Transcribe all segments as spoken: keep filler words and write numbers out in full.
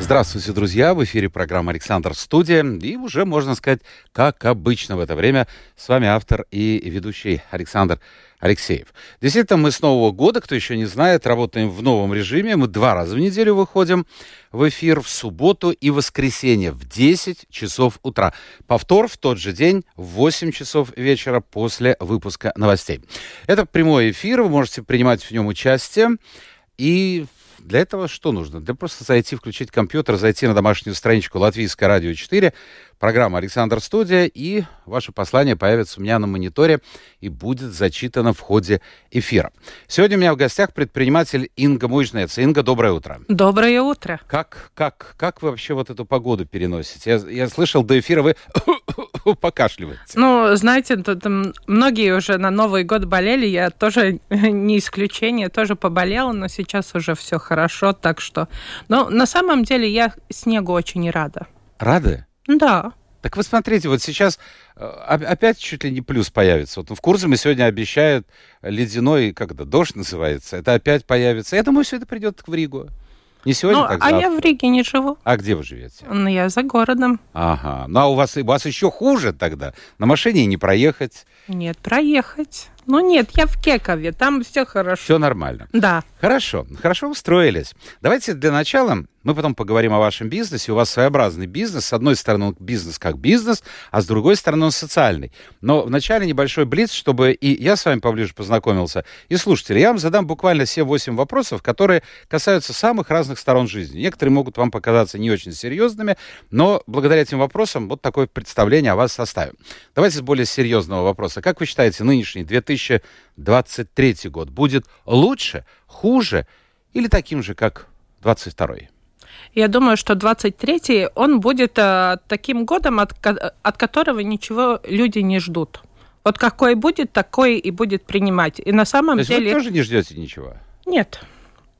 Здравствуйте, друзья! В эфире программа «Александр Студия». И уже, можно сказать, как обычно в это время, с вами автор и ведущий Александр Алексеев. Действительно, мы с Нового года, кто еще не знает, работаем в новом режиме. Мы два раза в неделю выходим в эфир в субботу и воскресенье в десять часов утра. Повтор в тот же день в восемь часов вечера после выпуска новостей. Это прямой эфир, вы можете принимать в нем участие. И для этого что нужно? Да просто зайти, включить компьютер, зайти на домашнюю страничку Латвийское радио четыре, программа «Александр Студия», и ваше послание появится у меня на мониторе и будет зачитано в ходе эфира. Сегодня у меня в гостях предприниматель Инга Муйжниеце. Инга, доброе утро. Доброе утро. Как, как, как вы вообще вот эту погоду переносите? Я, я слышал, до эфира вы покашливаете. Ну, знаете, тут многие уже на Новый год болели, я тоже не исключение, тоже поболела, но сейчас уже все хорошо, так что... Но на самом деле я снегу очень рада. Рады? Да. Так вы смотрите, вот сейчас опять чуть ли не плюс появится. Вот в Курзаме сегодня обещают ледяной, как это, дождь называется. Это опять появится. Я думаю, все это придет в Ригу. Не сегодня, ну, так завтра. А я в Риге не живу. А где вы живете? Ну, я за городом. Ага. Ну, а у вас, у вас еще хуже тогда? На машине не проехать? Нет, проехать. Ну, нет, я в Кекове, там все хорошо. Все нормально. Да. Хорошо, хорошо устроились. Давайте для начала мы потом поговорим о вашем бизнесе. У вас своеобразный бизнес. С одной стороны, он бизнес как бизнес, а с другой стороны, он социальный. Но вначале небольшой блиц, чтобы и я с вами поближе познакомился, и слушатели. Я вам задам буквально семь-восемь вопросов, которые касаются самых разных сторон жизни. Некоторые могут вам показаться не очень серьезными, но благодаря этим вопросам вот такое представление о вас составим. Давайте с более серьезного вопроса. Как вы считаете, нынешний две тысячи двадцать третий год будет лучше, хуже или таким же, как двадцать второй? Я думаю, что двадцать третий он будет э, таким годом, от, от которого ничего люди не ждут. Вот какой будет, такой и будет принимать. И на самом То есть деле... вы тоже не ждете ничего? Нет,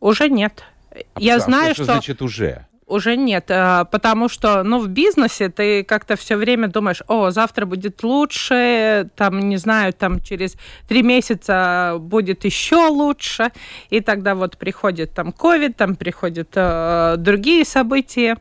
уже нет. А Я знаю, что, что значит уже? Уже нет, потому что, ну, в бизнесе ты как-то все время думаешь, о, завтра будет лучше, там, не знаю, там, через три месяца будет еще лучше, и тогда вот приходит там ковид, там приходят э, другие события,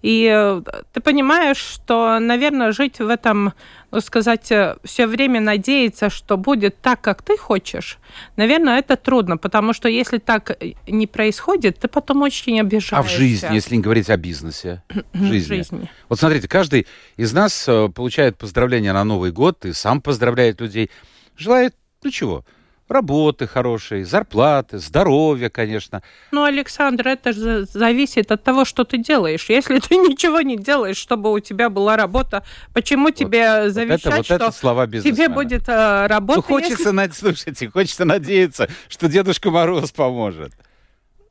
и э, ты понимаешь, что, наверное, жить в этом, ну, сказать, все время надеяться, что будет так, как ты хочешь, наверное, это трудно, потому что если так не происходит, ты потом очень обижаешься. А в жизни, если не говорить о бизнесе, жизни. жизни. Вот смотрите, каждый из нас получает поздравления на Новый год, и сам поздравляет людей, желает, ну чего, работы хорошей, зарплаты, здоровья, конечно. Ну, Александр, это же зависит от того, что ты делаешь. Если ты ничего не делаешь, чтобы у тебя была работа, почему вот тебе завещать, вот это, вот что это слова тебе будет э, работа? Ну, хочется, если... над... слушайте, хочется надеяться, что Дедушка Мороз поможет.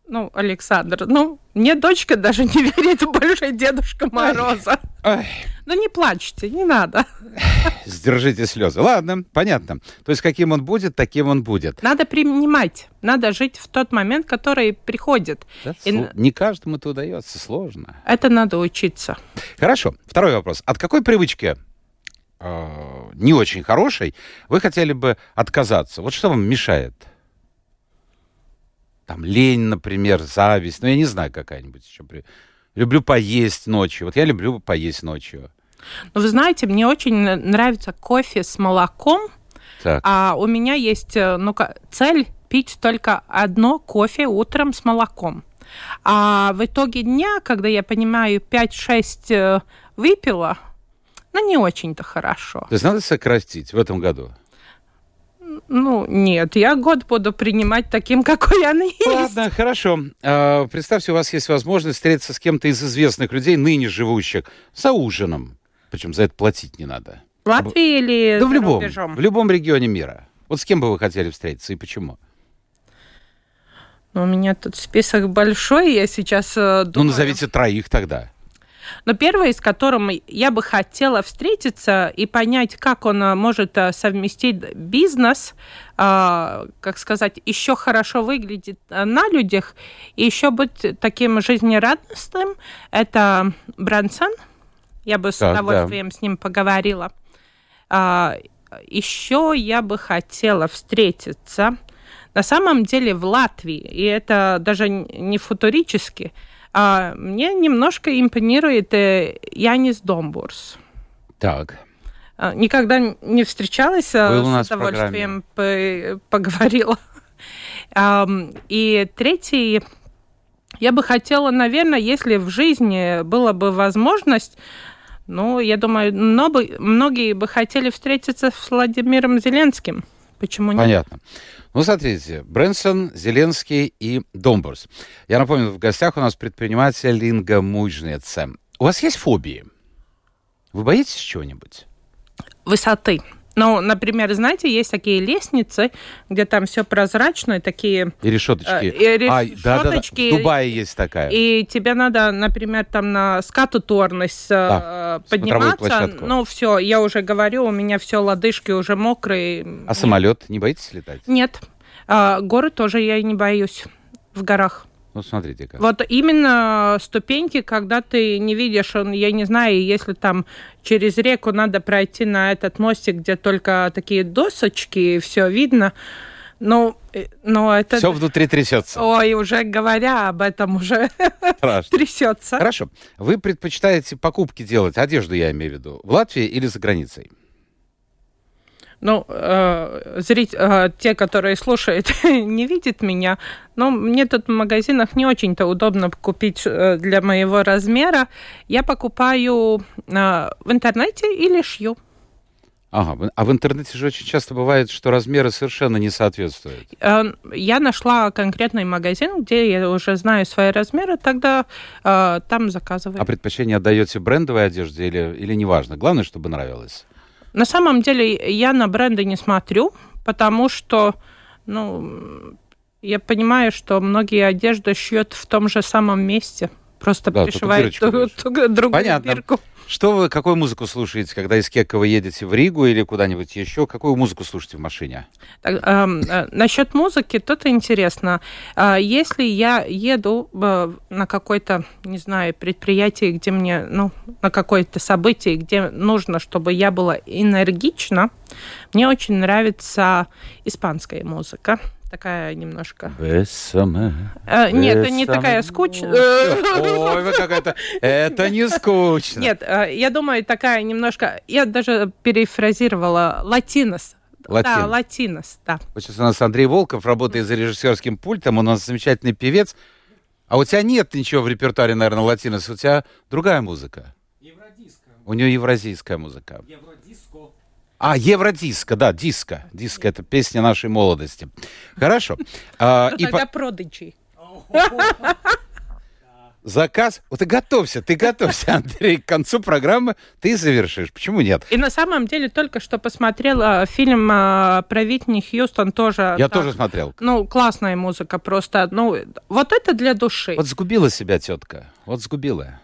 Ну, Александр, ну, мне дочка даже не верит больше Дедушка Мороза. Ой. Ну, не плачьте, не надо. Сдержите слезы. Ладно, понятно. То есть, каким он будет, таким он будет. Надо принимать. Надо жить в тот момент, который приходит. Да, И... слу... Не каждому это удается, сложно. Это надо учиться. Хорошо. Второй вопрос. От какой привычки, э, не очень хорошей, вы хотели бы отказаться? Вот что вам мешает? Там лень, например, зависть. Ну, я не знаю, какая-нибудь еще. Люблю поесть ночью. Вот я люблю поесть ночью. Ну, вы знаете, мне очень нравится кофе с молоком. Так. А у меня есть, ну, цель пить только одно кофе утром с молоком. А в итоге дня, когда я понимаю, пять-шесть выпила, ну, не очень-то хорошо. То есть надо сократить в этом году? Ну, нет, я год буду принимать таким, какой она есть. Ладно, хорошо. Представьте, у вас есть возможность встретиться с кем-то из известных людей, ныне живущих, за ужином. Причем за это платить не надо. В Латвии или за рубежом? В любом регионе мира. Вот с кем бы вы хотели встретиться и почему? Ну, у меня тут список большой, я сейчас думаю... Ну, назовите троих тогда. Но первый, с которым я бы хотела встретиться и понять, как он может совместить бизнес, как сказать, еще хорошо выглядит на людях и еще быть таким жизнерадостным, это Брэнсон. Я бы с да, удовольствием да. с ним поговорила. Еще я бы хотела встретиться, на самом деле, в Латвии, и это даже не футурически, а мне немножко импонирует Янис Домбурс. Так. Никогда не встречалась, Был с удовольствием поговорила. И третий, я бы хотела, наверное, если в жизни была бы возможность, ну, я думаю, многие бы хотели встретиться с Владимиром Зеленским. Почему нет? Понятно. Ну, смотрите, Брэнсон, Зеленский и Домбурс. Я напомню, в гостях у нас предприниматель Инга Муйжниеце. У вас есть фобии? Вы боитесь чего-нибудь? Высоты. Ну, например, знаете, есть такие лестницы, где там все прозрачно, такие... И решеточки. И решеточки. А, да, да, да. В Дубае есть такая. И тебе надо, например, там на скатуторность да, подниматься. Ну, все, я уже говорю, у меня все лодыжки уже мокрые. А самолет? Не боитесь летать? Нет. А, горы тоже я не боюсь. В горах. Ну, смотрите как. Вот именно ступеньки, когда ты не видишь, я не знаю, если там через реку надо пройти на этот мостик, где только такие досочки, все видно, но, но это... Все внутри трясется. Ой, уже говоря об этом, уже трясется. Хорошо. Вы предпочитаете покупки делать, одежду я имею в виду, в Латвии или за границей? Ну, э, зрит, э, те, которые слушают, не видят меня, но мне тут в магазинах не очень-то удобно купить э, для моего размера. Я покупаю э, в интернете или шью. Ага, а в интернете же очень часто бывает, что размеры совершенно не соответствуют. Э, я нашла конкретный магазин, где я уже знаю свои размеры, тогда э, там заказываю. А предпочтение отдаете брендовой одежде или, или неважно? Главное, чтобы нравилось. На самом деле я на бренды не смотрю, потому что, ну, я понимаю, что многие одежды шьют в том же самом месте, просто да, пришивают другую дырку. Понятно. Что вы, какую музыку слушаете, когда из Кекова едете в Ригу или куда-нибудь еще? Какую музыку слушаете в машине? Так, э, э, насчет музыки, тут интересно. Э, если я еду э, на какое-то, не знаю, предприятие, где мне, ну, на какое-то событие, где нужно, чтобы я была энергична, мне очень нравится испанская музыка. Такая немножко... Бессаме, а, нет, бессаме. Это не такая скучная. Ой, вы какая-то... Это не скучно. Нет, я думаю, такая немножко... Я даже перефразировала латинос. Латин. Да, латинос, да. Вот сейчас у нас Андрей Волков работает за режиссерским пультом, у нас замечательный певец. А у тебя нет ничего в репертуаре, наверное, латинос, у тебя другая музыка. Евродиско. У нее евразийская музыка. Евродиско. А, «Евродиско», да, «Диско». «Диско» — это песня нашей молодости. Хорошо. А, ну, и тогда по... «Продичи». Заказ. Вот ты готовься, ты готовься, Андрей. К концу программы ты завершишь. Почему нет? И на самом деле только что посмотрела фильм про Витни Хьюстон тоже. Я так, тоже смотрел. Ну, классная музыка просто. Ну, вот это для души. Вот сгубила себя тетка, вот сгубила.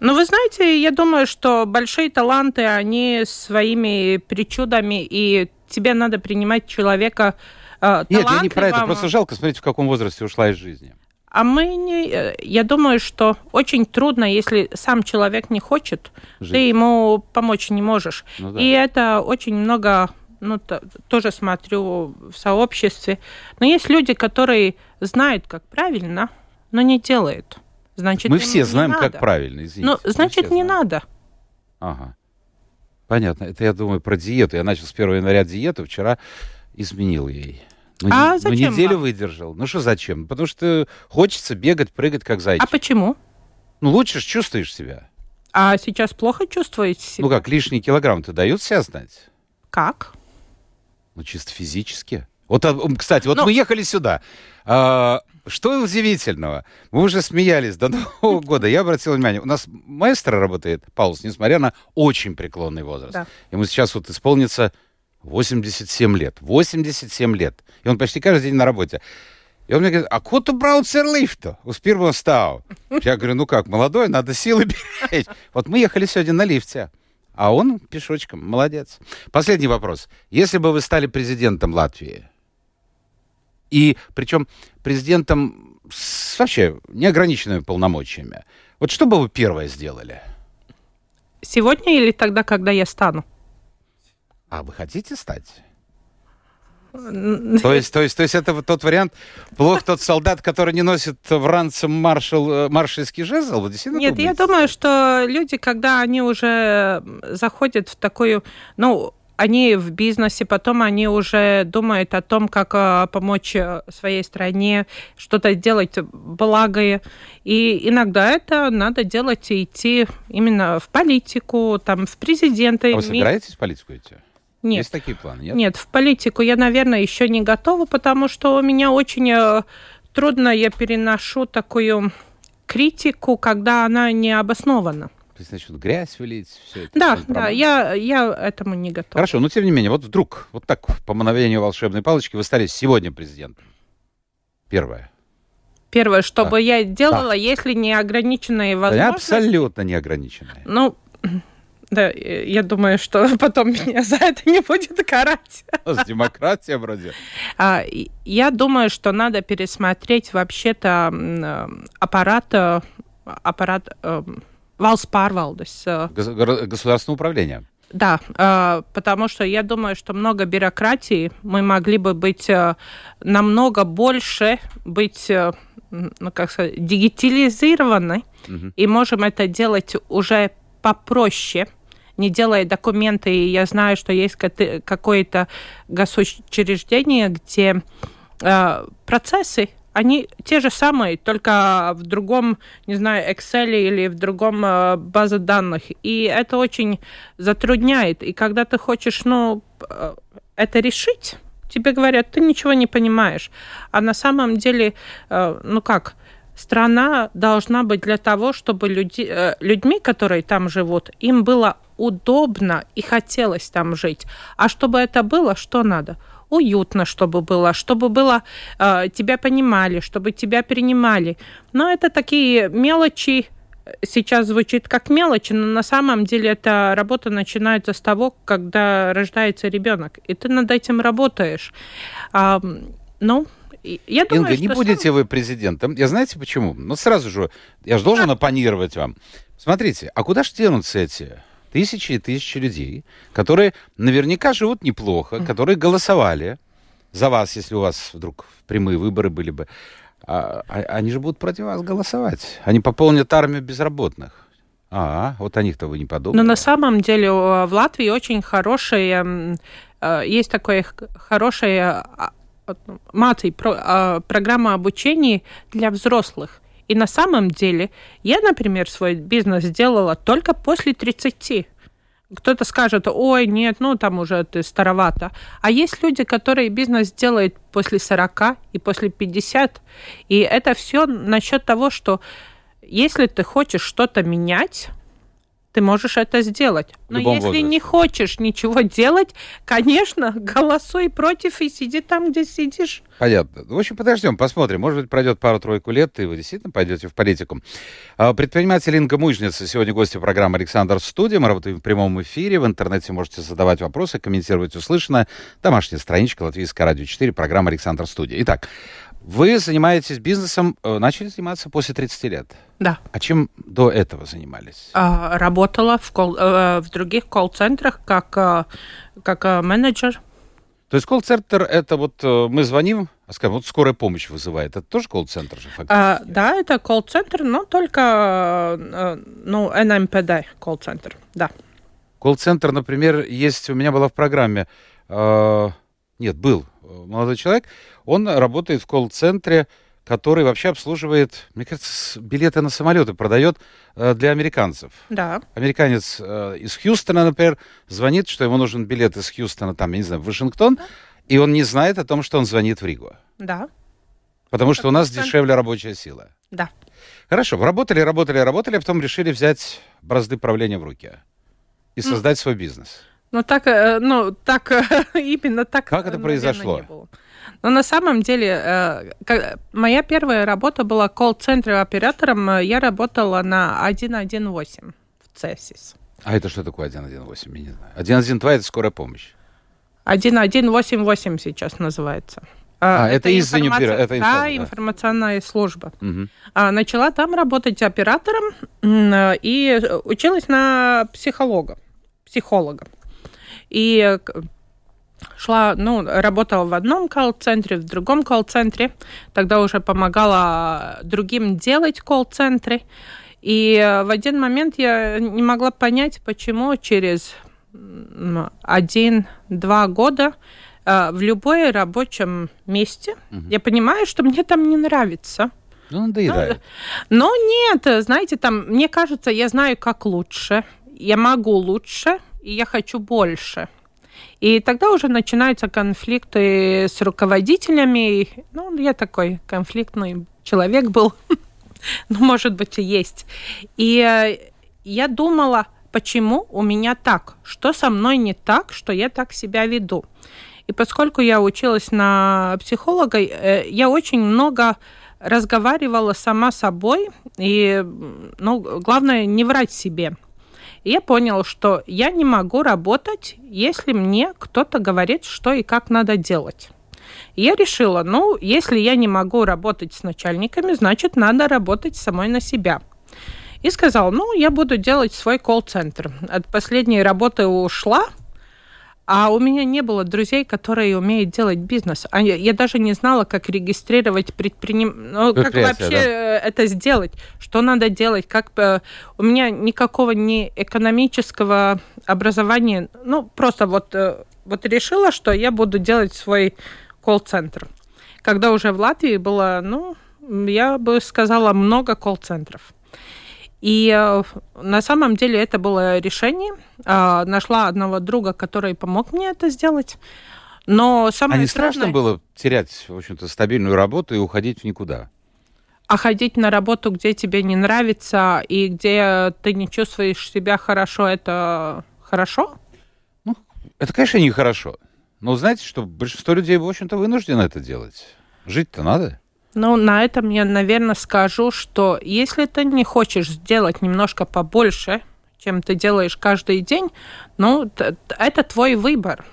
Ну, вы знаете, я думаю, что большие таланты, они своими причудами, и тебе надо принимать человека э, талантливого. Нет, я не про это, просто жалко, смотрите, в каком возрасте ушла из жизни. А мы не... Я думаю, что очень трудно, если сам человек не хочет, жить. Ты ему помочь не можешь. Ну, да. И это очень много... Ну, то, тоже смотрю в сообществе. Но есть люди, которые знают, как правильно, но не делают. Значит, мы все знаем, надо. Как правильно, извините. Ну, значит, не знаем. Надо. Ага. Понятно. Это, я думаю, про диету. Я начал с первого января диету, вчера изменил ей. Ну, а не, зачем? Ну, неделю вам? Выдержал. Ну, что зачем? Потому что хочется бегать, прыгать, как зайчик. А почему? Ну, лучше же чувствуешь себя. А сейчас плохо чувствуете себя? Ну как, лишний килограмм-то дают себя знать? Как? Ну, чисто физически. Вот, кстати, вот ну... мы ехали сюда... Что удивительного? Мы уже смеялись до Нового года. Я обратил внимание, у нас маэстро работает, Паулс, несмотря на очень преклонный возраст. Да. Ему сейчас вот исполнится восемьдесят семь лет. восемьдесят семь лет. И он почти каждый день на работе. И он мне говорит, а куда ты брал лифта? Уж первого стал. Я говорю, ну как, молодой, надо силы беречь. Вот мы ехали сегодня на лифте, а он пешочком. Молодец. Последний вопрос. Если бы вы стали президентом Латвии, и причем президентом с вообще неограниченными полномочиями, вот что бы вы первое сделали? Сегодня или тогда, когда я стану? А вы хотите стать? То есть, то есть, то есть это вот тот вариант, плох тот солдат, который не носит в ранцем маршал, маршальский жезл? Вы действительно Нет, думаете? Я думаю, что люди, когда они уже заходят в такую... ну, они в бизнесе, потом они уже думают о том, как помочь своей стране, что-то делать благое. И иногда это надо делать, идти именно в политику, там, в президенты. А вы собираетесь в политику идти? Нет. Есть такие планы, нет? Нет, в политику я, наверное, еще не готова, потому что у меня очень трудно, я переношу такую критику, когда она не обоснована. Значит, грязь вылить, все это. Да, да, я, я этому не готова. Хорошо, но тем не менее, вот вдруг, вот так, по мановению волшебной палочки, вы стали сегодня президентом. Первое. Первое, что бы я делала, да. Если неограниченные возможности... Абсолютно неограниченные. Ну, да, я думаю, что потом меня за это не будет карать. Демократия вроде. Я думаю, что надо пересмотреть вообще-то аппарат... аппарат Valsts pārvaldes. Государственное управление. Да, потому что я думаю, что много бюрократии. Мы могли бы быть намного больше, быть, ну, как сказать, дигитализированы. Угу. И можем это делать уже попроще, не делая документы. И я знаю, что есть какое-то госучреждение, где процессы, они те же самые, только в другом, не знаю, Excel или в другом базе данных. И это очень затрудняет. И когда ты хочешь, ну, это решить, тебе говорят, ты ничего не понимаешь. А на самом деле, ну как, страна должна быть для того, чтобы люди, людьми, которые там живут, им было удобно и хотелось там жить. А чтобы это было, что надо? Уютно, чтобы было, чтобы было э, тебя понимали, чтобы тебя принимали. Но это такие мелочи, сейчас звучит как мелочи, но на самом деле эта работа начинается с того, когда рождается ребенок, и ты над этим работаешь. А, ну, я думаю, Инга, что не сам... будете вы президентом. Я знаете почему? Ну, сразу же, я же должен а... оппонировать вам. Смотрите, а куда ж денутся эти... Тысячи и тысячи людей, которые наверняка живут неплохо, которые голосовали за вас, если у вас вдруг прямые выборы были бы. А, а, они же будут против вас голосовать. Они пополнят армию безработных. А, вот о них-то вы не подумали. Но на самом деле в Латвии очень хорошие... Есть такое хорошее... маты, программа обучения для взрослых. И на самом деле я, например, свой бизнес сделала только после тридцати. Кто-то скажет, ой, нет, ну там уже ты старовато. А есть люди, которые бизнес делают после сорока и после пятидесяти. И это все насчет того, что если ты хочешь что-то менять, ты можешь это сделать. Но если возрасте. Не хочешь ничего делать, конечно, голосуй против и сиди там, где сидишь. Понятно. В общем, подождем, посмотрим. Может быть, пройдет пару-тройку лет, и вы действительно пойдете в политику. Предприниматель Инга Муйжниеце сегодня гостья программы «Александр Студия». Мы работаем в прямом эфире. В интернете можете задавать вопросы, комментировать услышанное. Домашняя страничка Латвийское радио четыре, программа «Александр Студия». Итак, вы занимаетесь бизнесом, начали заниматься после тридцати лет. Да. А чем до этого занимались? А, работала в, кол, в других колл-центрах как, как менеджер. То есть колл-центр – это вот мы звоним, скажем, вот скорая помощь вызывает. Это тоже колл-центр же фактически? А, да, это колл-центр, но только ну, эн эм пэ дэ колл-центр, да. Колл-центр, например, есть, у меня была в программе, э, нет, был молодой человек, он работает в колл-центре, который вообще обслуживает, мне кажется, билеты на самолеты продает для американцев. Да. Американец из Хьюстона, например, звонит, что ему нужен билет из Хьюстона, там, я не знаю, в Вашингтон, да. И он не знает о том, что он звонит в Ригу. Да. Потому что у нас дешевле рабочая сила. Да. Хорошо, работали, работали, работали, а потом решили взять бразды правления в руки и создать свой бизнес. Ну, так, ну, так, именно так. Как это произошло? Но на самом деле моя первая работа была колл-центровым оператором. Я работала на сто восемнадцать в Цесис. А это что такое сто восемнадцать? Я не знаю. сто двенадцать это скорая помощь. сто восемнадцать сейчас называется. А, это, это из-за информация... не... это да, информационная да. служба. Угу. Начала там работать оператором и училась на психолога. психолога. И шла, ну, работала в одном колл-центре, в другом колл-центре. Тогда уже помогала другим делать колл-центры. И в один момент я не могла понять, почему через один-два года в любом рабочем месте угу. я понимаю, что мне там не нравится. Ну, надоедает. Но, но нет, знаете, там, мне кажется, я знаю, как лучше. Я могу лучше, и я хочу больше. И тогда уже начинаются конфликты с руководителями. Ну, я такой конфликтный человек был. Ну, может быть, и есть. И я думала, почему у меня так? Что со мной не так, что я так себя веду? И поскольку я училась на психолога, я очень много разговаривала сама с собой. И, ну, главное, не врать себе. И я поняла, что я не могу работать, если мне кто-то говорит, что и как надо делать. И я решила, ну, если я не могу работать с начальниками, значит, надо работать самой на себя. И сказала, ну, я буду делать свой колл-центр. От последней работы ушла, а у меня не было друзей, которые умеют делать бизнес. А я, я даже не знала, как регистрировать предпринимателей, ну, как вообще да. это сделать, что надо делать, как... У меня никакого не экономического образования, ну, просто вот, вот решила, что я буду делать свой колл-центр. Когда уже в Латвии было, ну, я бы сказала, много колл-центров. И на самом деле это было решение. Нашла одного друга, который помог мне это сделать. Но самое а не страшное... страшно было терять, в общем-то, стабильную работу и уходить в никуда? А ходить на работу, где тебе не нравится и где ты не чувствуешь себя хорошо, это хорошо? Ну, это, конечно, не хорошо. Но знаете, что большинство людей, в общем-то, вынуждены это делать. Жить-то надо. Ну, на этом я, наверное, скажу, что если ты не хочешь сделать немножко побольше, чем ты делаешь каждый день, ну, это твой выбор.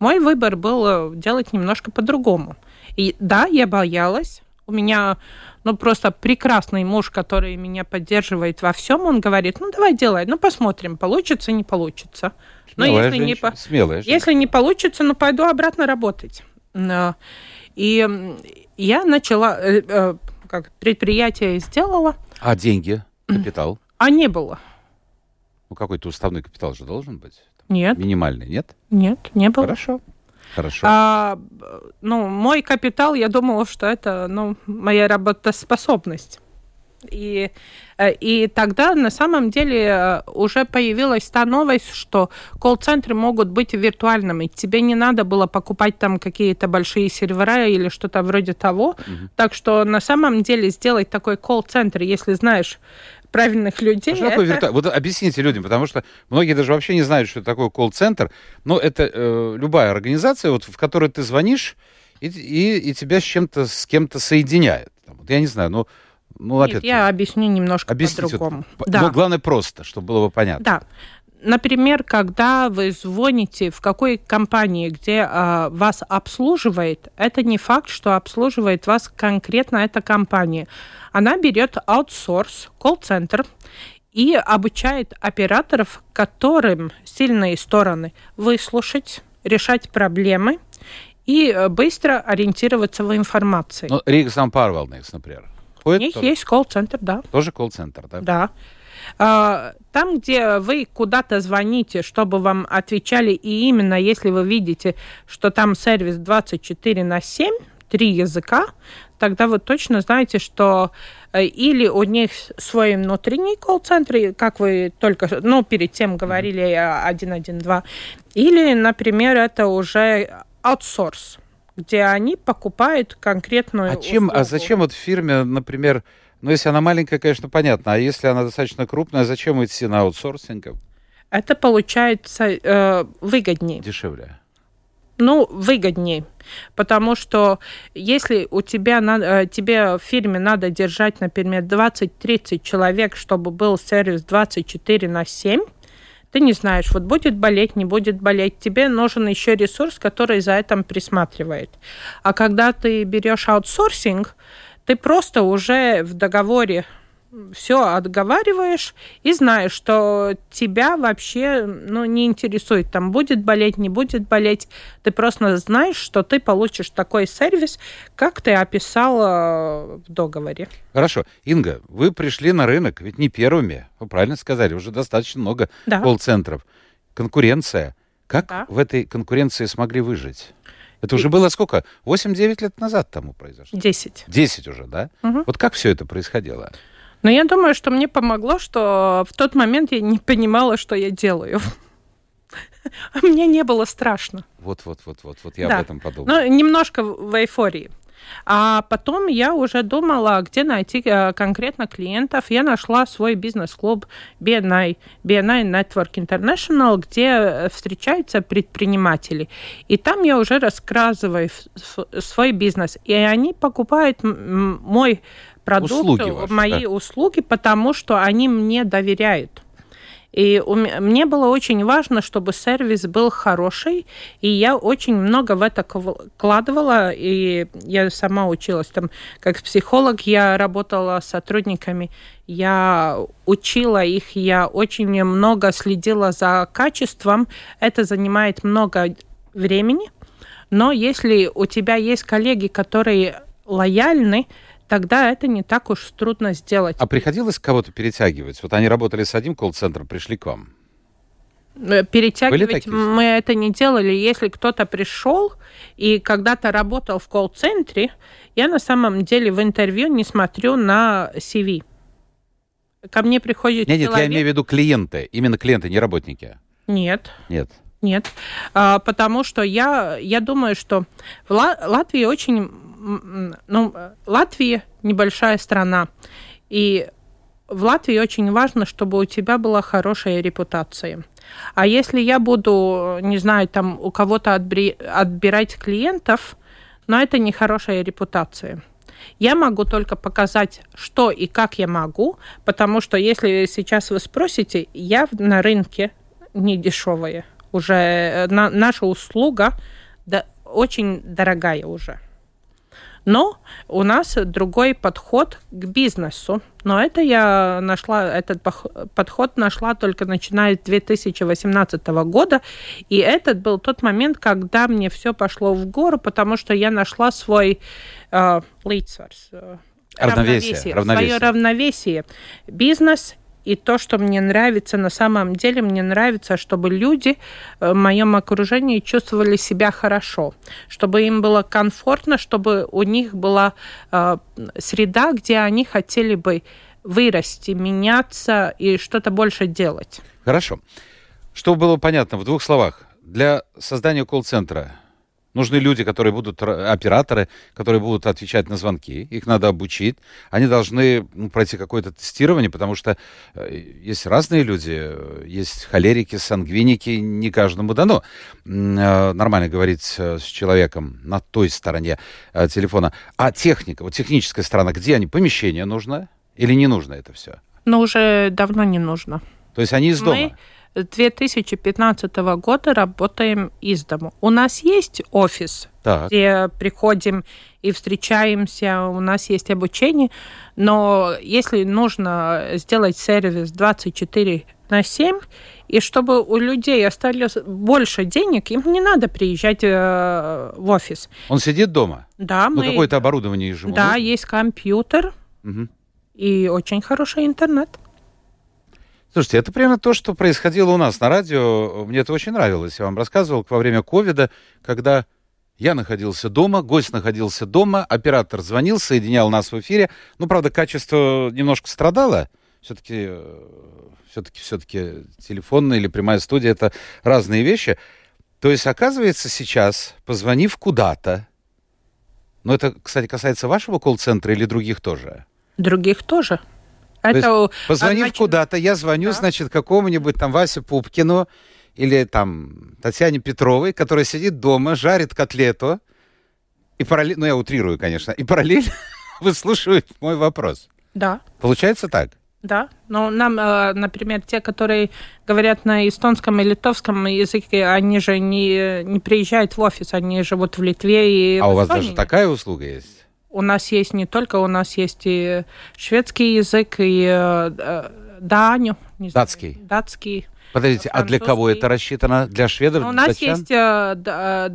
Мой выбор был делать немножко по-другому. И да, я боялась. У меня, ну, просто прекрасный муж, который меня поддерживает во всем, он говорит, ну, давай делай, ну, посмотрим, получится, не получится. Смелая Но если женщина, не, смелая женщина. Если не получится, ну, пойду обратно работать. И я начала, как предприятие сделала. А деньги, капитал? А не было. Ну, какой-то уставной капитал же должен быть. Нет. Минимальный, нет? Нет, не было. Хорошо. Хорошо. А, ну, мой капитал, я думала, что это, ну, моя работоспособность. И, и тогда, на самом деле, уже появилась та новость, что колл-центры могут быть виртуальными. Тебе не надо было покупать там какие-то большие сервера или что-то вроде того. Угу. Так что, на самом деле, сделать такой колл-центр, если знаешь правильных людей... А что это... такое вирту... Вот объясните людям, потому что многие даже вообще не знают, что это такое колл-центр. Но это э, любая организация, вот, в которой ты звонишь, и, и, и тебя с чем-то, с кем-то соединяет. Вот, я не знаю, но... Ну, Нет, я объясню немножко Объясните по-другому. Вот, да. Но главное просто, чтобы было бы понятно. Да. Например, когда вы звоните в какой компании, где э, вас обслуживает, это не факт, что обслуживает вас конкретно эта компания. Она берет аутсорс, колл-центр и обучает операторов, которым сильные стороны выслушать, решать проблемы и быстро ориентироваться в информации. Ну, Ригзам Парвалнекс, например. У них тоже есть колл-центр, да. Тоже колл-центр, да? Да. А, там, где вы куда-то звоните, чтобы вам отвечали, и именно если вы видите, что там сервис двадцать четыре на семь, три языка, тогда вы точно знаете, что или у них свой внутренний колл-центр, как вы только, ну, перед тем говорили сто двенадцать, или, например, это уже аутсорс, где они покупают конкретную а чем, услугу. А зачем вот в фирме, например, ну, если она маленькая, конечно, понятно, а если она достаточно крупная, зачем идти на аутсорсинг? Это получается э, выгоднее. Дешевле. ну, выгоднее. Потому что если у тебя на, тебе в фирме надо держать, например, двадцать-тридцать человек, чтобы был сервис двадцать четыре на семь, ты не знаешь, вот будет болеть, не будет болеть. Тебе нужен еще ресурс, который за этим присматривает. А когда ты берешь аутсорсинг, ты просто уже в договоре все отговариваешь и знаешь, что тебя вообще ну, не интересует, там будет болеть, не будет болеть. Ты просто знаешь, что ты получишь такой сервис, как ты описала в договоре. Хорошо. Инга, вы пришли на рынок, ведь не первыми, вы правильно сказали, уже достаточно много да. колл-центров. Конкуренция. Как да. в этой конкуренции смогли выжить? Это уже было сколько? восемь-девять лет назад тому произошло? десять. десять уже, да? Угу. Вот как все это происходило? Но я думаю, что мне помогло, что в тот момент я не понимала, что я делаю. Мне не было страшно. Вот-вот-вот-вот, вот я об этом подумала. Ну, немножко в эйфории. А потом я уже думала, где найти конкретно клиентов. Я нашла свой бизнес-клуб би эн ай, би эн ай Network International, где встречаются предприниматели. И там я уже рассказываю свой бизнес. И они покупают мой продукт, услуги ваши, мои да. услуги, потому что они мне доверяют. И мне было очень важно, чтобы сервис был хороший, и я очень много в это вкладывала, и я сама училась там, как психолог, я работала с сотрудниками, я учила их, я очень много следила за качеством, это занимает много времени, но если у тебя есть коллеги, которые лояльны, тогда это не так уж трудно сделать. А приходилось кого-то перетягивать? Вот они работали с одним колл-центром, пришли к вам. Перетягивать мы это не делали. Если кто-то пришел и когда-то работал в колл-центре, я на самом деле в интервью не смотрю на си ви. Ко мне приходит нет, человек... Нет, я имею в виду клиенты. Именно клиенты, не работники. Нет. Нет. Нет. А, потому что я, я думаю, что в Латвии очень... Ну, Латвия небольшая страна, и в Латвии очень важно, чтобы у тебя была хорошая репутация. А если я буду, не знаю, там у кого-то отбирать клиентов, но это не хорошая репутация. Я могу только показать, что и как я могу, потому что если сейчас вы спросите, я на рынке не дешевая. Уже на, наша услуга да, очень дорогая уже. Но у нас другой подход к бизнесу. Но это я нашла, этот подход нашла только начиная с две тысячи восемнадцатого года. И этот был тот момент, когда мне все пошло в гору, потому что я нашла свой э, литсварс, э, равновесие, равновесие, равновесие. Свое равновесие. Бизнес и то, что мне нравится, на самом деле мне нравится, чтобы люди в моем окружении чувствовали себя хорошо, чтобы им было комфортно, чтобы у них была э, среда, где они хотели бы вырасти, меняться и что-то больше делать. Хорошо. Чтобы было понятно, в двух словах, для создания колл-центра нужны люди, которые будут, операторы, которые будут отвечать на звонки. Их надо обучить. Они должны ну, пройти какое-то тестирование, потому что есть разные люди. Есть холерики, сангвиники. Не каждому дано нормально говорить с человеком на той стороне телефона. А техника, вот техническая сторона, где они? Помещение нужно или не нужно это все? Но уже давно не нужно. То есть они из дома? Мы... С две тысячи пятнадцатого года работаем из дома. У нас есть офис, так. где приходим и встречаемся, у нас есть обучение, но если нужно сделать сервис двадцать четыре на семь, и чтобы у людей осталось больше денег, им не надо приезжать в офис. Он сидит дома? Да. Ну, мы... какое-то оборудование ему нужно? Да, есть компьютер угу. и очень хороший интернет. Слушайте, это примерно то, что происходило у нас на радио. Мне это очень нравилось. Я вам рассказывал во время ковида, когда я находился дома, гость находился дома, оператор звонил, соединял нас в эфире. Ну, правда, качество немножко страдало. Все-таки, все-таки, все-таки телефонная или прямая студия — это разные вещи. То есть, оказывается, сейчас, позвонив куда-то, но это, кстати, касается вашего колл-центра или других тоже? Других тоже. Это... Позвонив а, значит... куда-то, я звоню, да. значит, какому-нибудь там Васе Пупкину или там Татьяне Петровой, которая сидит дома, жарит котлету, и параллельно, ну я утрирую, конечно, и параллельно выслушивает мой вопрос. Да. Получается так? Да, но нам, например, те, которые говорят на эстонском и литовском языке, они же не, не приезжают в офис, они живут в Литве и в Эстонии. А у вас даже такая услуга есть? У нас есть не только, у нас есть и шведский язык, и э, даню. Не датский. Знаю, датский. Подождите, а для кого это рассчитано? Для шведов? У нас датчан? есть э,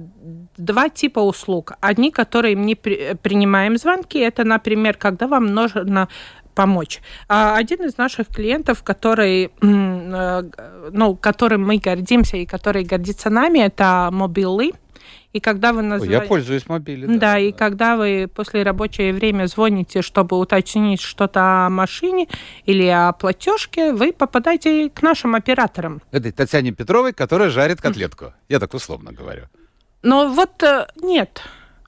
два типа услуг. Одни, которые мы при, принимаем звонки, это, например, когда вам нужно помочь. Один из наших клиентов, который, ну, которым мы гордимся и который гордится нами, это Мобилы. И когда вы назв... Ой, я пользуюсь мобилем. Да, да, и да. когда вы после рабочего времени звоните, чтобы уточнить что-то о машине или о платежке, вы попадаете к нашим операторам. Это Татьяне Петровой, которая жарит котлетку. Я так условно говорю. Но вот нет,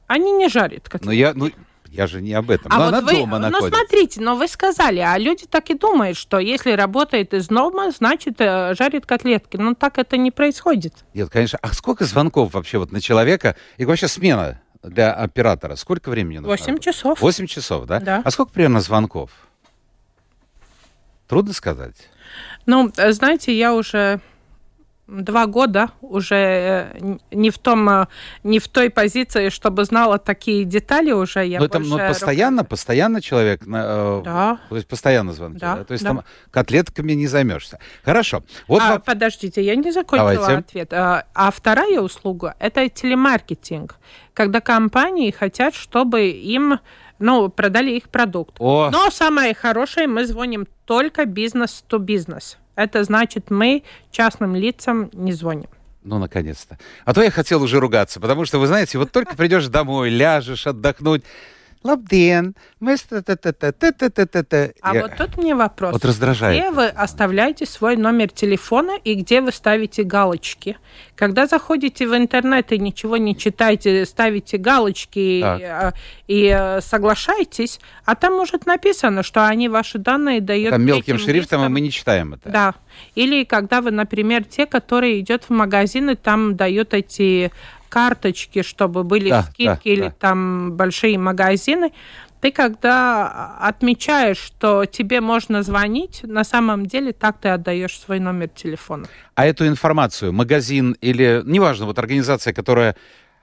они не жарят котлетку. Но я, ну... Я же не об этом. А но вот она вы, дома ну, находится. Ну, смотрите, но вы сказали, а люди так и думают, что если работает из дома, значит, жарит котлетки. Но так это не происходит. Нет, конечно. А сколько звонков вообще вот на человека? И вообще смена для оператора? Сколько времени нужно? Восемь часов. Восемь часов, да? Да. А сколько примерно звонков? Трудно сказать. Ну, знаете, я уже... Два года уже не в том, не в той позиции, чтобы знала такие детали уже. Я но это но постоянно, рук... постоянно человек, да. То есть постоянно звонки, да, да? То есть да. Там котлетками не займешься. Хорошо. Вот а, воп... Подождите, я не закончила Давайте. ответ. А, а вторая услуга – это телемаркетинг, когда компании хотят, чтобы им ну, продали их продукт. О. Но самое хорошее, мы звоним только бизнес-то-бизнес. Это значит, мы частным лицам не звоним. Ну, наконец-то. А то я хотел уже ругаться, потому что, вы знаете, вот только придешь домой, ляжешь отдохнуть. Лабден, мы... А вот тут мне вопрос. Вот раздражает. Где вы оставляете свой номер телефона и где вы ставите галочки? Когда заходите в интернет и ничего не читаете, ставите галочки и, и соглашаетесь, а там, может, написано, что они ваши данные дают... Там мелким шрифтом, местом. И мы не читаем это. Да. Или когда вы, например, те, которые идут в магазины, там дают эти... карточки, чтобы были да, скидки да, или да. там большие магазины. Ты когда отмечаешь, что тебе можно звонить, на самом деле так ты отдаешь свой номер телефона. А эту информацию, магазин или, неважно, вот организация, которая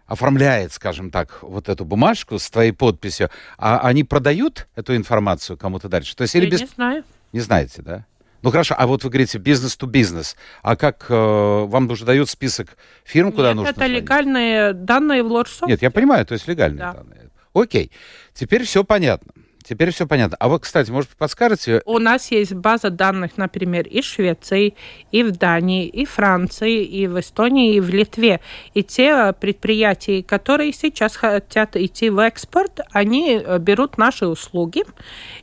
оформляет, скажем так, вот эту бумажку с твоей подписью, а они продают эту информацию кому-то дальше? То есть, или Я без... не знаю. Не знаете, да? Ну хорошо, а вот вы говорите бизнес-то-бизнес. А как э, вам уже дают список фирм, Нет, куда нужно? Это звонить? Легальные данные в лорсофте. Нет, я понимаю, то есть легальные да. данные. Окей, теперь все понятно. Теперь все понятно. А вы, кстати, может, подскажете? У нас есть база данных, например, и в Швеции, и в Дании, и в Франции, и в Эстонии, и в Литве. И те предприятия, которые сейчас хотят идти в экспорт, они берут наши услуги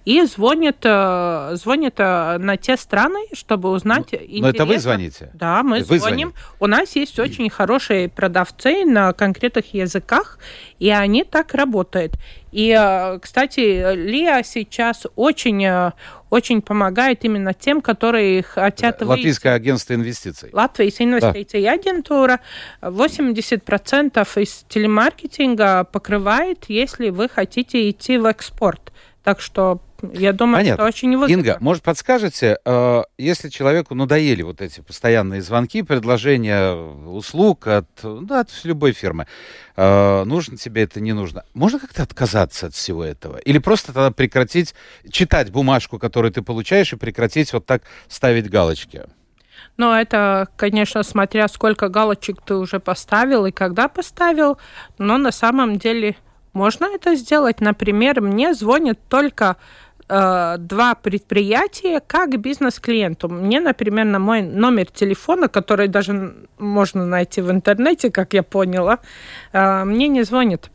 и звонят, звонят на те страны, чтобы узнать... Но интересно. это вы звоните? Да, мы вы звоним. Звоните. У нас есть очень хорошие продавцы на конкретных языках, и они так работают. И, кстати, ЛИА сейчас очень, очень помогает именно тем, которые хотят... Латвийское выйти. агентство инвестиций. Латвийское инвестиционное да. агентство. восемьдесят процентов из телемаркетинга покрывает, если вы хотите идти в экспорт. Так что, я думаю, Понятно. это очень выгодно. Инга, может, подскажете, если человеку надоели вот эти постоянные звонки, предложения услуг от, да, от любой фирмы, нужно тебе это, не нужно, можно как-то отказаться от всего этого? Или просто тогда прекратить читать бумажку, которую ты получаешь, и прекратить вот так ставить галочки? Но это, конечно, смотря сколько галочек ты уже поставил и когда поставил, но на самом деле... Можно это сделать. Например, мне звонят только э, два предприятия как бизнес-клиенту. Мне, например, на мой номер телефона, который даже можно найти в интернете, как я поняла, э, мне не звонит.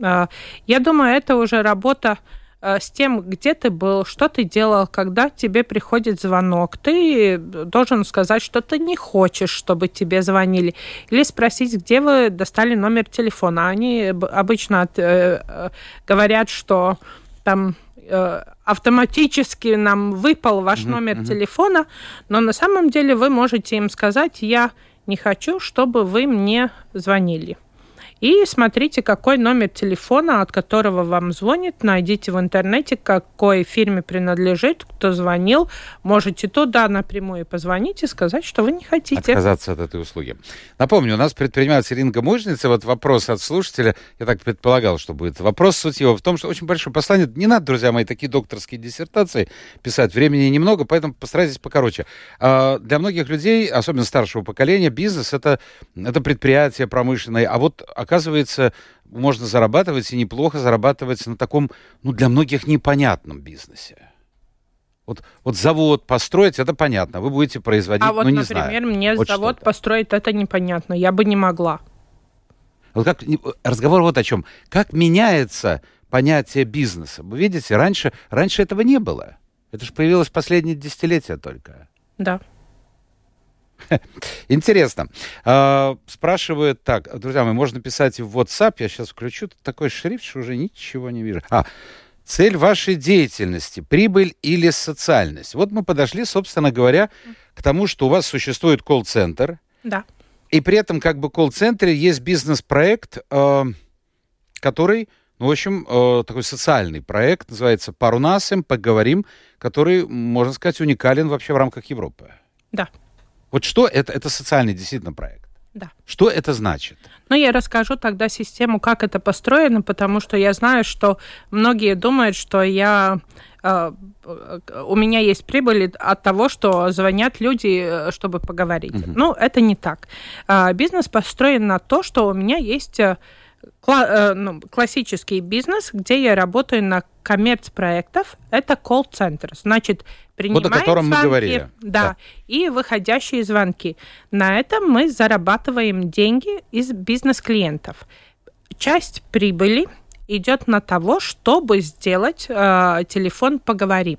Э, я думаю, это уже работа э, с тем, где ты был, что ты делал, когда тебе приходит звонок. Ты должен сказать, что ты не хочешь, чтобы тебе звонили. Или спросить, где вы достали номер телефона. Они обычно от, э, говорят, что там э, автоматически нам выпал ваш mm-hmm. номер mm-hmm. телефона, но на самом деле вы можете им сказать, я не хочу, чтобы вы мне звонили. И смотрите, какой номер телефона, от которого вам звонит. Найдите в интернете, какой фирме принадлежит, кто звонил. Можете туда напрямую позвонить и сказать, что вы не хотите отказаться от этой услуги. Напомню, у нас предприниматель Инга Муйжниеце. Вот вопрос от слушателя. Я так предполагал, что будет вопрос. Суть его в том, что очень большое послание. Не надо, друзья мои, такие докторские диссертации писать. Времени немного, поэтому постарайтесь покороче. Для многих людей, особенно старшего поколения, бизнес — это, это предприятие промышленное. А вот оказывается, можно зарабатывать и неплохо зарабатывать на таком, ну, для многих непонятном бизнесе. Вот, вот завод построить, это понятно, вы будете производить, а вот, ну, не например, знаю. А вот, например, мне вот завод что-то построить, это непонятно, я бы не могла. Вот как, разговор вот о чем. Как меняется понятие бизнеса? Вы видите, раньше, раньше этого не было. Это же появилось в последние десятилетия только. Да. Интересно. Спрашивают так. Друзья мои, можно писать в WhatsApp. Я сейчас включу. Тут такой шрифт, что уже ничего не вижу. А, цель вашей деятельности. Прибыль или социальность. Вот мы подошли, собственно говоря, к тому, что у вас существует колл-центр. Да. И при этом как бы в колл-центре есть бизнес-проект, который... Ну, в общем, такой социальный проект. Называется Parunāsim. Поговорим. Который, можно сказать, уникален вообще в рамках Европы. Да. Вот что это? Это социальный действительно проект. Да. Что это значит? Ну, я расскажу тогда систему, как это построено, потому что я знаю, что многие думают, что я, э, у меня есть прибыль от того, что звонят люди, чтобы поговорить. Угу. Ну, это не так. Э, бизнес построен на то, что у меня есть кла- э, ну, классический бизнес, где я работаю на коммерцпроектов. Это колл-центр. Значит, принимаем вот о котором звонки, мы говорили. Да, да, и выходящие звонки. На этом мы зарабатываем деньги из бизнес-клиентов. Часть прибыли идет на того, чтобы сделать э, телефон «Поговорим».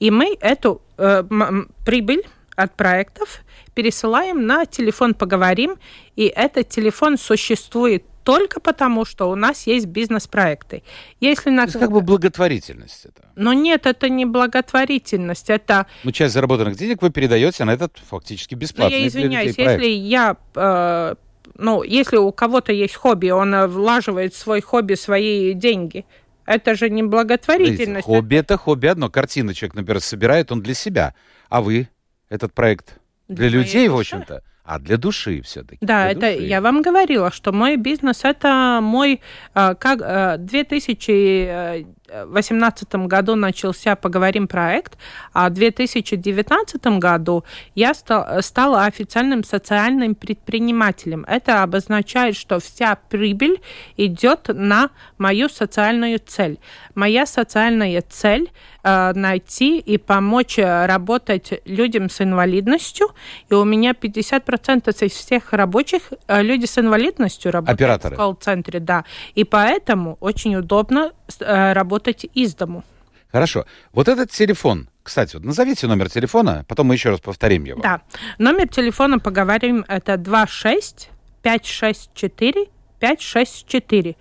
И мы эту э, м- прибыль от проектов пересылаем на телефон «Поговорим». И этот телефон существует только потому, что у нас есть бизнес-проекты. Если на... Это как бы благотворительность. Это. Но нет, это не благотворительность. Это... Ну, часть заработанных денег вы передаете на этот фактически бесплатный проект. Я извиняюсь, если я... Э, ну, если у кого-то есть хобби, он влаживает свой хобби, свои деньги. Это же не благотворительность. Смотрите, хобби — это хобби одно. Картину человек, например, собирает, он для себя. А вы этот проект для, для людей, в общем-то. А для души все-таки. Да, это души. Я вам говорила, что мой бизнес, это мой... Как, в две тысячи восемнадцатом году начался «Поговорим» проект, а в две тысячи девятнадцатом году я стал, стала официальным социальным предпринимателем. Это обозначает, что вся прибыль идет на мою социальную цель. Моя социальная цель – найти и помочь работать людям с инвалидностью. И у меня пятьдесят процентов из всех рабочих люди с инвалидностью работают. Операторы. В колл-центре, да. И поэтому очень удобно работать из дому. Хорошо. Вот этот телефон, кстати, вот назовите номер телефона, потом мы еще раз повторим его. Да. Номер телефона «Поговорим» — это два шесть пять шесть четыре пять шесть четыре.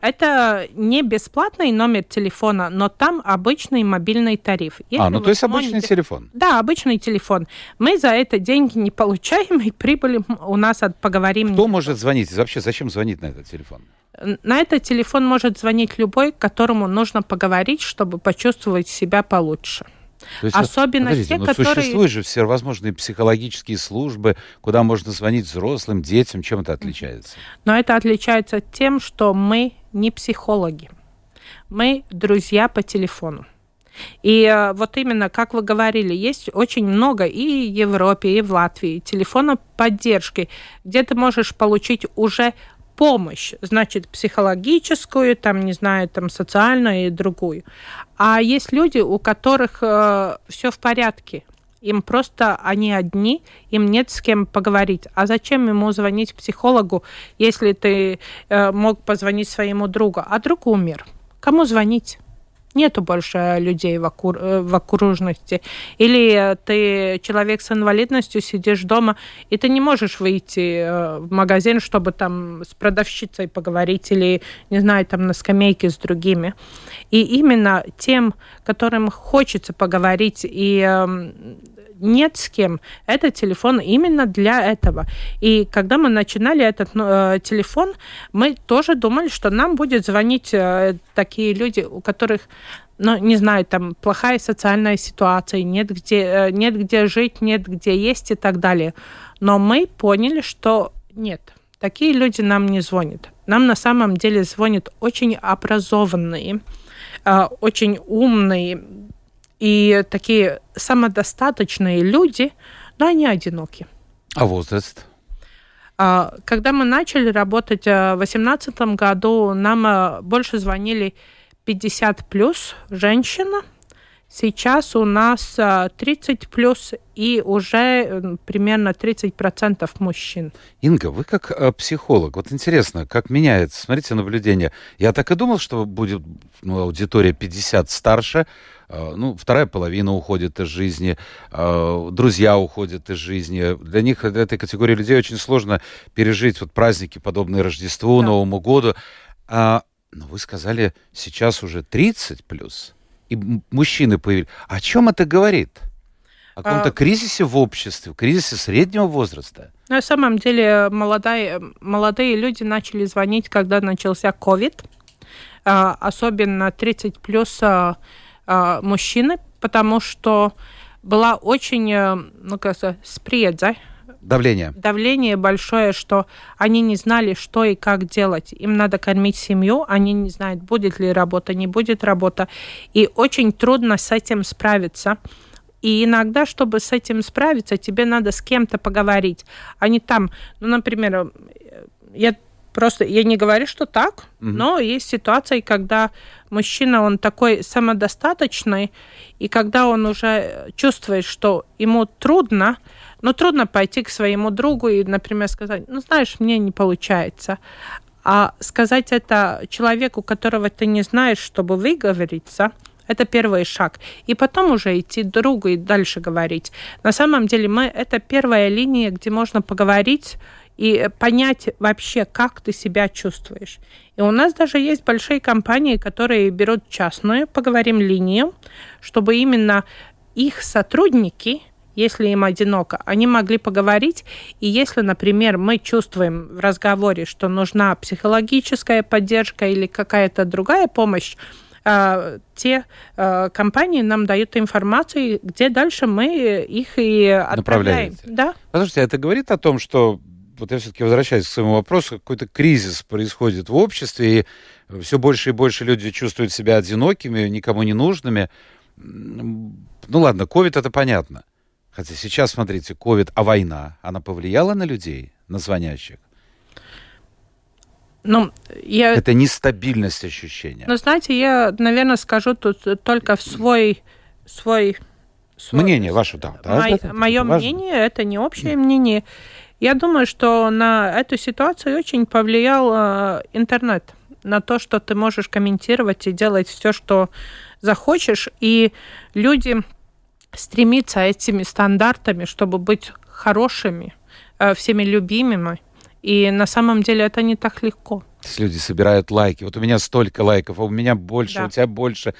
Это не бесплатный номер телефона, но там обычный мобильный тариф. Если а, ну то есть обычный можете... телефон? Да, обычный телефон. Мы за это деньги не получаем, и прибыли у нас от «Поговорим». Кто нет. может звонить? Вообще зачем звонить на этот телефон? На этот телефон может звонить любой, которому нужно поговорить, чтобы почувствовать себя получше. То есть, особенно подождите, те, но которые... Существуют же всевозможные психологические службы, куда можно звонить взрослым, детям. Чем это отличается? Но это отличается тем, что мы не психологи. Мы друзья по телефону. И вот именно, как вы говорили, есть очень много и в Европе, и в Латвии телефона поддержки, где ты можешь получить уже помощь, значит, психологическую, там, не знаю, там, социальную и другую. А есть люди, у которых э, все в порядке. Им просто они одни, им нет с кем поговорить. А зачем ему звонить психологу, если ты э, мог позвонить своему другу? А друг умер. Кому звонить? Нету больше людей в, окур... в окружности. Или ты человек с инвалидностью, сидишь дома, и ты не можешь выйти в магазин, чтобы там с продавщицей поговорить или, не знаю, там на скамейке с другими. И именно тем, которым хочется поговорить и нет с кем. Это телефон именно для этого. И когда мы начинали этот э, телефон, мы тоже думали, что нам будет звонить э, такие люди, у которых, ну, не знаю, там плохая социальная ситуация, нет где, э, нет где жить, нет где есть и так далее. Но мы поняли, что нет, такие люди нам не звонят. Нам на самом деле звонят очень образованные, э, очень умные и такие самодостаточные люди, но они одиноки. А возраст? Когда мы начали работать в две тысячи восемнадцатом году, нам больше звонили пятьдесят плюс женщина. Сейчас у нас тридцать плюс и уже примерно тридцать процентов мужчин. Инга, вы как психолог, вот интересно, как меняется, смотрите, наблюдение. Я так и думал, что будет, ну, аудитория пятьдесят старше, ну, вторая половина уходит из жизни, друзья уходят из жизни. Для них, для этой категории людей, очень сложно пережить вот праздники, подобные Рождеству, да, Новому году. А, но вы сказали, сейчас уже тридцать плюс. И мужчины появились. О чем это говорит? О каком-то а... кризисе в обществе, кризисе среднего возраста? На самом деле молодые, молодые люди начали звонить, когда начался ковид. А, особенно тридцать плюс а, а, мужчины, потому что была очень, ну, кажется, спреда. Давление. Давление большое, что они не знали, что и как делать. Им надо кормить семью, они не знают, будет ли работа, не будет работа. И очень трудно с этим справиться. И иногда, чтобы с этим справиться, тебе надо с кем-то поговорить. А не там, ну, например, я просто, я не говорю, что так, угу, но есть ситуации, когда мужчина, он такой самодостаточный, и когда он уже чувствует, что ему трудно, но трудно пойти к своему другу и, например, сказать, ну, знаешь, мне не получается. А сказать это человеку, которого ты не знаешь, чтобы выговориться, это первый шаг. И потом уже идти к другу и дальше говорить. На самом деле мы, это первая линия, где можно поговорить и понять вообще, как ты себя чувствуешь. И у нас даже есть большие компании, которые берут частную, поговорим, линию, чтобы именно их сотрудники, если им одиноко, они могли поговорить. И если, например, мы чувствуем в разговоре, что нужна психологическая поддержка или какая-то другая помощь, те компании нам дают информацию, где дальше мы их и отправляем. Да? Послушайте, это говорит о том, что, вот я все-таки возвращаюсь к своему вопросу, какой-то кризис происходит в обществе, и все больше и больше люди чувствуют себя одинокими, никому не нужными. Ну ладно, ковид, это понятно. Хотя сейчас, смотрите, ковид, а война, она повлияла на людей, на звонящих? Ну, я... Это нестабильность ощущения. Ну, знаете, я, наверное, скажу тут только в свой... свой, свой... Мнение ваше, да. да Мое, это, мое это мнение, это не общее Нет. мнение. Я думаю, что на эту ситуацию очень повлиял э, интернет. На то, что ты можешь комментировать и делать все, что захочешь. И люди... стремиться этими стандартами, чтобы быть хорошими, всеми любимыми. И на самом деле это не так легко. То есть люди собирают лайки. Вот у меня столько лайков, а у меня больше, да, у тебя больше.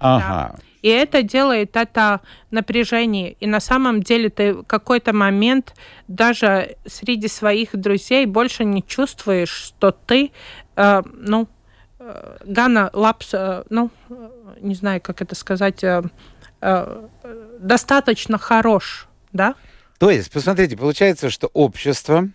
Ага. Да. И это делает это напряжение. И на самом деле ты в какой-то момент даже среди своих друзей больше не чувствуешь, что ты, э, ну, э, Гана Лапс, э, ну, не знаю, как это сказать, э, достаточно хорош, да? То есть, посмотрите, получается, что общество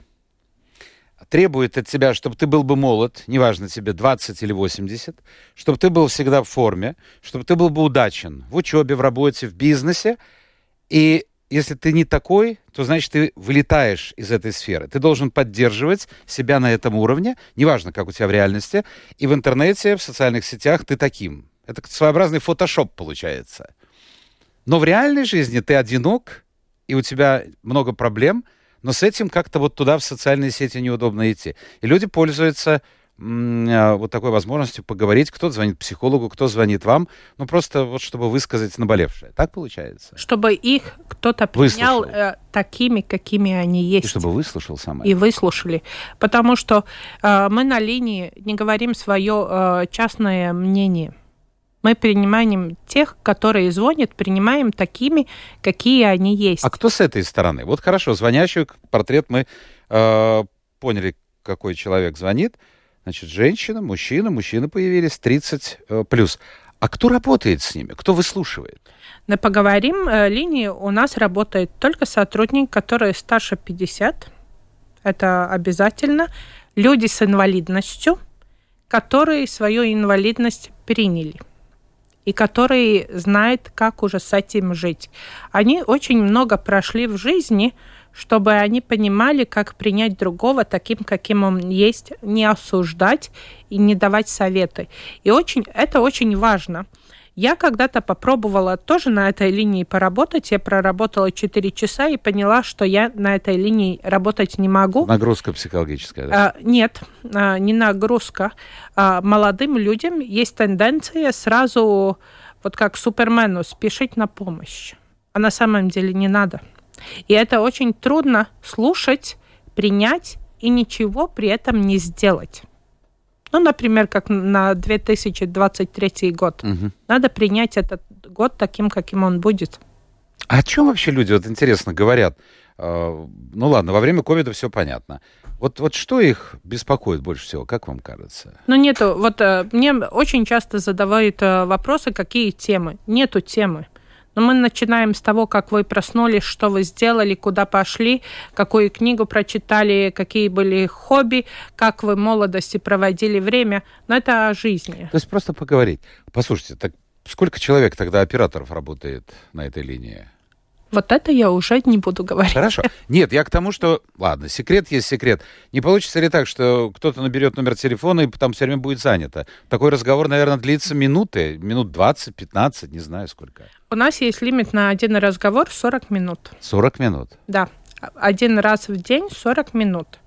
требует от тебя, чтобы ты был бы молод, неважно тебе двадцать или восемьдесят, чтобы ты был всегда в форме, чтобы ты был бы удачен в учебе, в работе, в бизнесе. И если ты не такой, то, значит, ты вылетаешь из этой сферы. Ты должен поддерживать себя на этом уровне, неважно, как у тебя в реальности, и в интернете, в социальных сетях ты таким. Это своеобразный фотошоп получается. Но в реальной жизни ты одинок, и у тебя много проблем, но с этим как-то вот туда в социальные сети неудобно идти. И люди пользуются м- вот такой возможностью поговорить. Кто звонит психологу, кто звонит вам. Ну, просто вот чтобы высказать наболевшее. Так получается? Чтобы их кто-то принял э, такими, какими они есть. И чтобы выслушал самое. И выслушали. Потому что э, мы на линии не говорим свое э, частное мнение. Мы принимаем тех, которые звонят, принимаем такими, какие они есть. А кто с этой стороны? Вот хорошо, звонящий портрет мы э, поняли, какой человек звонит. Значит, женщина, мужчина, мужчины появились, тридцать плюс. А кто работает с ними? Кто выслушивает? На «Поговорим» линии у нас работает только сотрудник, который старше пятидесяти. Это обязательно. Люди с инвалидностью, которые свою инвалидность приняли и которые знают, как уже с этим жить. Они очень много прошли в жизни, чтобы они понимали, как принять другого таким, каким он есть, не осуждать и не давать советы. И очень, это очень важно. Я когда-то попробовала тоже на этой линии поработать. Я проработала четыре часа и поняла, что я на этой линии работать не могу. Нагрузка психологическая, да? А, нет, а, не нагрузка. А, молодым людям есть тенденция сразу, вот как Супермену, спешить на помощь. А на самом деле не надо. И это очень трудно слушать, принять и ничего при этом не сделать. Ну, например, как на две тысячи двадцать третий год. Угу. Надо принять этот год таким, каким он будет. А о чем вообще люди, вот интересно, говорят? Ну ладно, во время ковида все понятно. Вот, вот что их беспокоит больше всего, как вам кажется? Ну нету, вот мне очень часто задавают вопросы, какие темы. Нету темы. Но мы начинаем с того, как вы проснулись, что вы сделали, куда пошли, какую книгу прочитали, какие были хобби, как вы в молодости проводили время. Но это о жизни. То есть просто поговорить. Послушайте, так сколько человек тогда операторов работает на этой линии? Вот это я уже не буду говорить. Хорошо. Нет, я к тому, что... Ладно, секрет есть секрет. Не получится ли так, что кто-то наберет номер телефона и там все время будет занято? Такой разговор, наверное, длится минуты, минут двадцать-пятнадцать, не знаю сколько. У нас есть лимит на один разговор сорок минут. сорок минут? Да. Один раз в день сорок минут.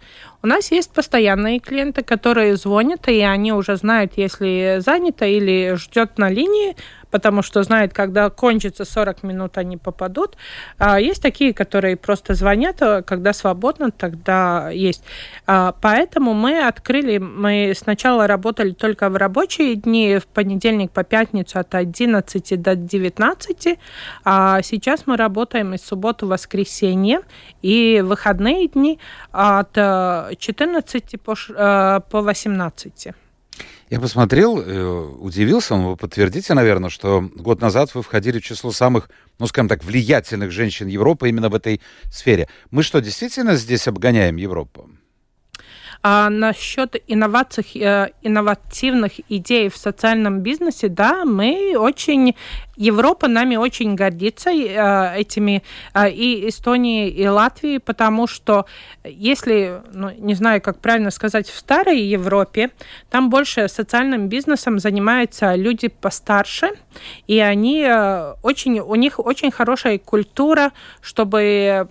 У нас есть постоянные клиенты, которые звонят, и они уже знают, если занято или ждет на линии, потому что знают, когда кончится сорок минут, они попадут. А есть такие, которые просто звонят, а когда свободно, тогда есть. А поэтому мы открыли, мы сначала работали только в рабочие дни, в понедельник по пятницу от одиннадцати до девятнадцати, а сейчас мы работаем и субботу, воскресенье, и выходные дни от четырнадцати по восемнадцать. Я посмотрел, удивился, но вы подтвердите, наверное, что год назад вы входили в число самых, ну, скажем так, влиятельных женщин Европы именно в этой сфере. Мы что, действительно здесь обгоняем Европу? А насчет инноваций, инновативных идей в социальном бизнесе, да, мы очень... Европа нами очень гордится, этими и Эстонии, и Латвии, потому что если, ну, не знаю, как правильно сказать, в старой Европе, там больше социальным бизнесом занимаются люди постарше, и они очень, у них очень хорошая культура, чтобы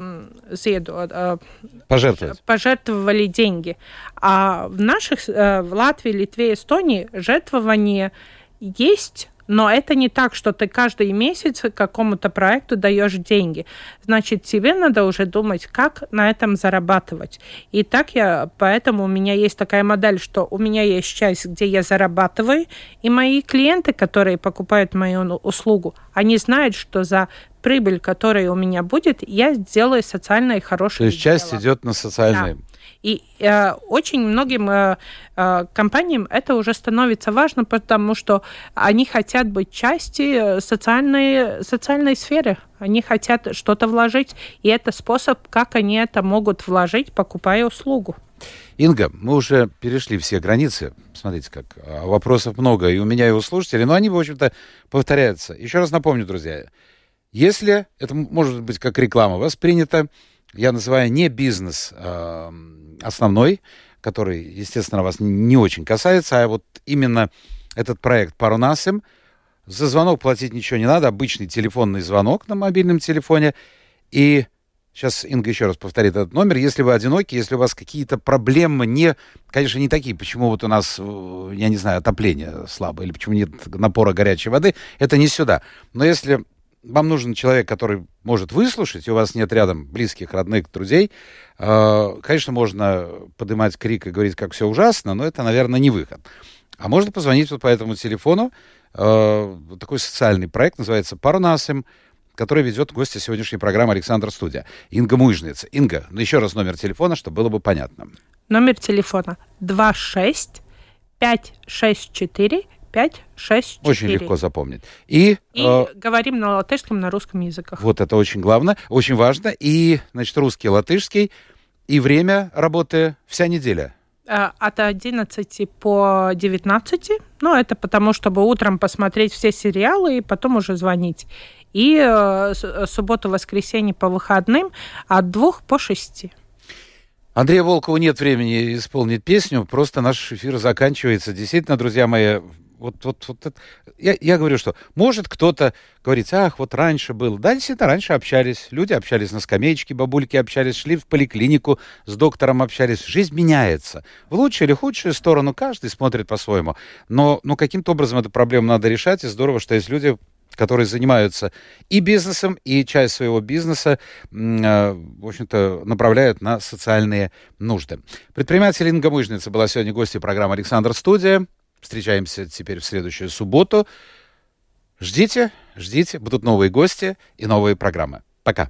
пожертвовать. пожертвовали деньги. А в наших, в Латвии, Литве, Эстонии жертвование есть, но это не так, что ты каждый месяц какому-то проекту даешь деньги. Значит, тебе надо уже думать, как на этом зарабатывать. И так я, поэтому у меня есть такая модель, что у меня есть часть, где я зарабатываю, и мои клиенты, которые покупают мою услугу, они знают, что за прибыль, которая у меня будет, я сделаю социальное хорошее дело. То есть часть идет на социальное. Да. И э, очень многим э, э, компаниям это уже становится важно, потому что они хотят быть частью социальной, социальной сферы. Они хотят что-то вложить, и это способ, как они это могут вложить, покупая услугу. Инга, мы уже перешли все границы. Смотрите, как вопросов много и у меня, и у слушателей, но они, в общем-то, повторяются. Еще раз напомню, друзья, если, это может быть как реклама воспринято, я называю не бизнес э, основной, который, естественно, вас не очень касается, а вот именно этот проект Parunāsim. За звонок платить ничего не надо, обычный телефонный звонок на мобильном телефоне. И сейчас Инга еще раз повторит этот номер. Если вы одиноки, если у вас какие-то проблемы, не, конечно, не такие, почему вот у нас, я не знаю, отопление слабое, или почему нет напора горячей воды, это не сюда. Но если... Вам нужен человек, который может выслушать, и у вас нет рядом близких, родных, друзей. Конечно, можно поднимать крик и говорить, как все ужасно, но это, наверное, не выход. А можно позвонить вот по этому телефону э, такой социальный проект, называется «Parunāsim», который ведет гостья сегодняшней программы Александр Студия. Инга Муйжниеце. Инга, ну еще раз номер телефона, чтобы было бы понятно. Номер телефона два шесть пять шесть четыре пять шесть четыре. Очень легко запомнить. И, и э, говорим на латышском, на русском языках. Вот это очень главное, очень важно. И, значит, русский, латышский. И время работы вся неделя. От одиннадцати по девятнадцати. Ну, это потому, чтобы утром посмотреть все сериалы и потом уже звонить. И э, субботу-воскресенье по выходным от двух по шести. Андрею Волкову нет времени исполнить песню, просто наш эфир заканчивается. Действительно, друзья мои, вот, вот, вот это. Я, я говорю, что может кто-то говорить, ах, вот раньше был. Да, действительно, раньше общались. Люди общались на скамеечке, бабульки общались, шли в поликлинику, с доктором общались. Жизнь меняется. В лучшую или худшую сторону каждый смотрит по-своему. Но ну, каким-то образом эту проблему надо решать, и здорово, что есть люди, которые занимаются и бизнесом, и часть своего бизнеса, в общем-то, направляют на социальные нужды. Предприниматель Инга Муйжниеце была сегодня гостью программы «Александр Студия». Встречаемся теперь в следующую субботу. Ждите, ждите, будут новые гости и новые программы. Пока.